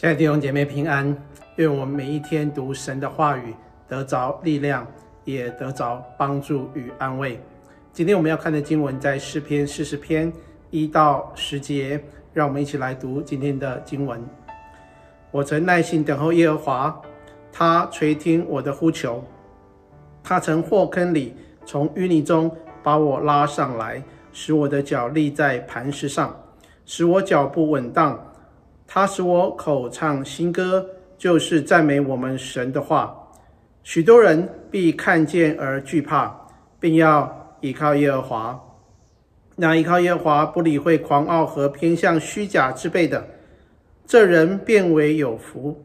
亲爱的弟兄姐妹平安，愿我们每一天读神的话语，得着力量，也得着帮助与安慰。今天我们要看的经文在诗篇40篇1到10节，让我们一起来读今天的经文。我曾耐心等候耶和华，他垂听我的呼求。他从祸坑里，从淤泥中把我拉上来，使我的脚立在磐石上，使我脚步稳当。他使我口唱新歌，就是赞美我们神的话。许多人必看见而惧怕，并要倚靠耶和华。那倚靠耶和华不理会狂傲和偏向虚假之辈的，这人变为有福。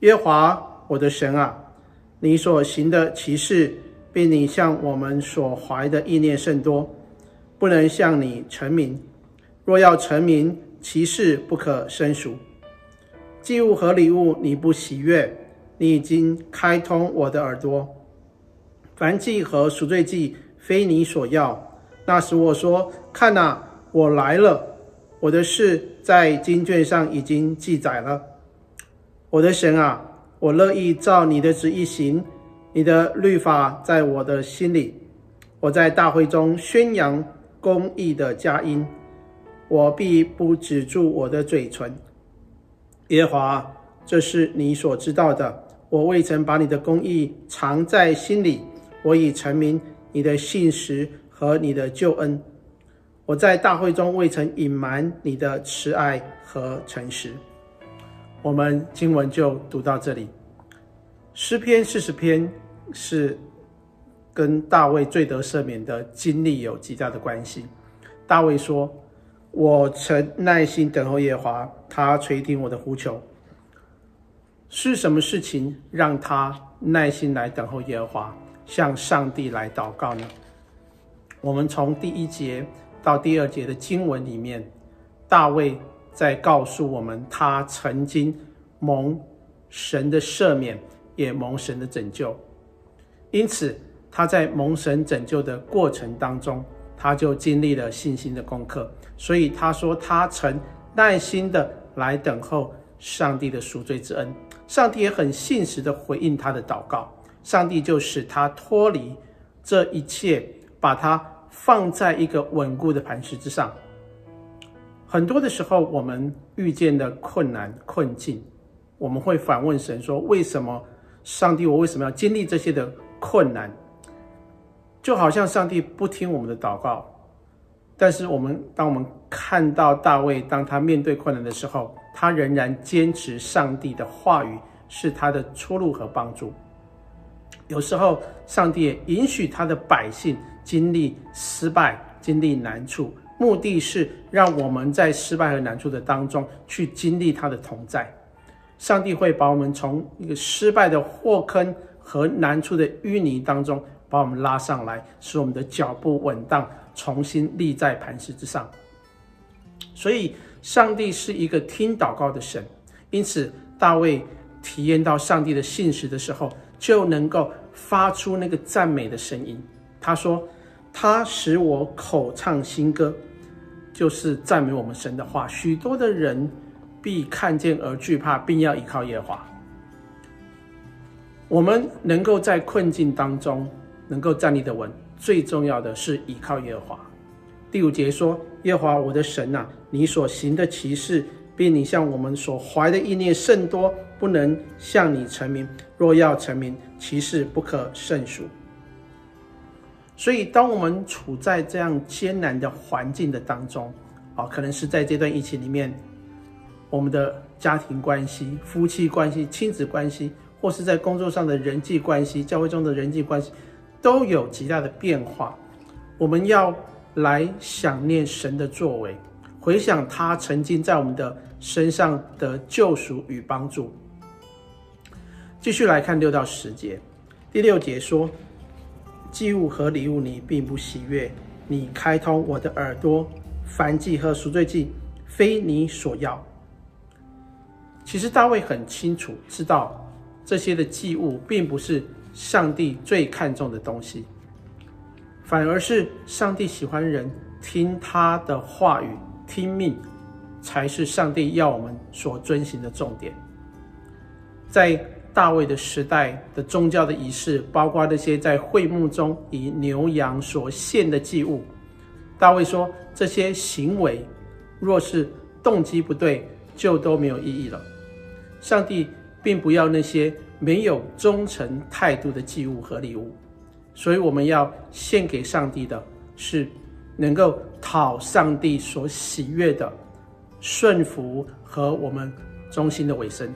耶和华我的神啊，你所行的奇事，并你向我们所怀的意念甚多，不能向你陈明。若要陈明，其事不可胜数。祭物和礼物你不喜悦，你已经开通我的耳朵。燔祭和赎罪祭非你所要。那时我说，看啊，我来了，我的事在经卷上已经记载了。我的神啊，我乐意照你的旨意行，你的律法在我的心里。我在大会中宣扬公义的佳音，我必不止住我的嘴唇。耶和华，这是你所知道的，我未曾把你的公义藏在心里，我已陈明你的信实和你的救恩。我在大会中未曾隐瞒你的慈爱和诚实。我们经文就读到这里。诗篇40篇是跟大卫罪得赦免的经历有极大的关系。大卫说，我曾耐心等候耶和华，他垂听我的呼求。是什么事情让他耐心来等候耶和华，向上帝来祷告呢？我们从第1节到第2节的经文里面，大卫在告诉我们，他曾经蒙神的赦免，也蒙神的拯救。因此他在蒙神拯救的过程当中，他就经历了信心的功课，所以他说他曾耐心的来等候上帝的赎罪之恩。上帝也很信实的回应他的祷告，上帝就使他脱离这一切，把他放在一个稳固的磐石之上。很多的时候我们遇见的困难困境，我们会反问神说，为什么上帝，我为什么要经历这些的困难？就好像上帝不听我们的祷告。但是当我们看到大卫，当他面对困难的时候，他仍然坚持上帝的话语是他的出路和帮助。有时候上帝也允许他的百姓经历失败，经历难处，目的是让我们在失败和难处的当中去经历他的同在。上帝会把我们从一个失败的祸坑和难处的淤泥当中把我们拉上来，使我们的脚步稳当，重新立在磐石之上。所以上帝是一个听祷告的神，因此大卫体验到上帝的信实的时候，就能够发出那个赞美的声音。他说，他使我口唱新歌，就是赞美我们神的话。许多的人必看见而惧怕，并要倚靠耶和华。我们能够在困境当中能够站立得稳，最重要的是倚靠耶和华。第5节说，耶和华我的神啊，你所行的奇事，并你向我们所怀的意念甚多，不能向你陈明。若要陈明，其事不可胜数。所以当我们处在这样艰难的环境的当中，可能是在这段疫情里面，我们的家庭关系、夫妻关系、亲子关系，或是在工作上的人际关系、教会中的人际关系，都有极大的变化。我们要来想念神的作为，回想他曾经在我们的身上的救赎与帮助。继续来看6到10节。第6节说，祭物和礼物你并不喜悦，你开通我的耳朵。燔祭和赎罪祭非你所要。其实大卫很清楚知道，这些的祭物并不是上帝最看重的东西，反而是上帝喜欢人听他的话语，听命，才是上帝要我们所遵行的重点。在大卫的时代的宗教的仪式，包括那些在会幕中以牛羊所献的祭物，大卫说这些行为若是动机不对，就都没有意义了。上帝并不要那些没有忠诚态度的祭物和礼物，所以我们要献给上帝的是能够讨上帝所喜悦的顺服和我们忠心的委身。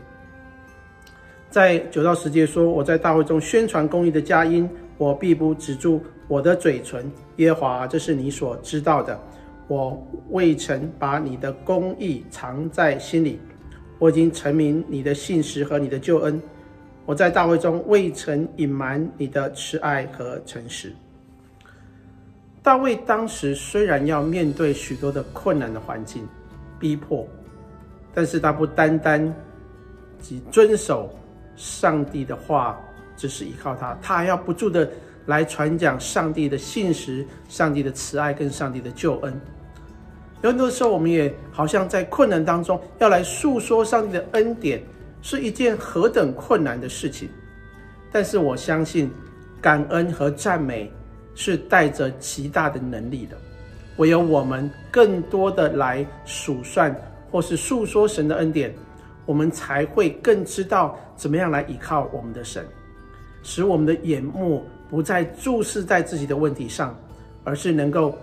在9到10节说，我在大会中宣传公义的佳音，我必不止住我的嘴唇。耶和华，这是你所知道的，我未曾把你的公义藏在心里。我已经陈明你的信实和你的救恩，我在大会中未曾隐瞒你的慈爱和诚实。大卫当时虽然要面对许多的困难的环境逼迫，但是他不单单只遵守上帝的话，只是依靠他，他还要不住的来传讲上帝的信实、上帝的慈爱跟上帝的救恩。有很多时候我们也好像在困难当中要来诉说上帝的恩典，是一件何等困难的事情。但是我相信感恩和赞美是带着极大的能力的，唯有我们更多的来数算或是诉说神的恩典，我们才会更知道怎么样来依靠我们的神，使我们的眼目不再注视在自己的问题上，而是能够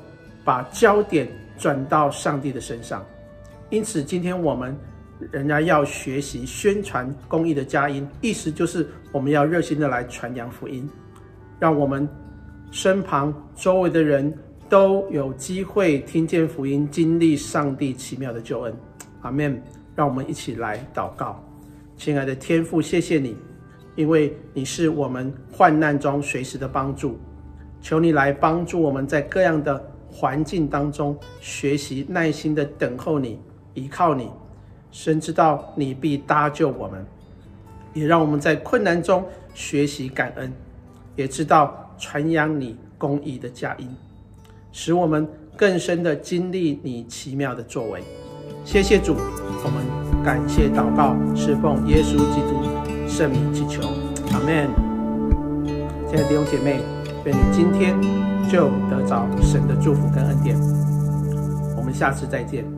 把焦点转到上帝的身上。因此今天我们仍然要学习宣传公义的佳音，意思就是我们要热心的来传扬福音，让我们身旁周围的人都有机会听见福音，经历上帝奇妙的救恩。阿们。让我们一起来祷告。亲爱的天父，谢谢你，因为你是我们患难中随时的帮助，求你来帮助我们在各样的环境当中学习耐心的等候你，依靠你，深知道你必搭救我们，也让我们在困难中学习感恩，也知道传扬你公义的佳音，使我们更深的经历你奇妙的作为。谢谢主，我们感谢祷告，是奉耶稣基督圣名祈求，阿们。亲爱的弟兄姐妹，愿你今天就得着神的祝福跟恩典。我们下次再见。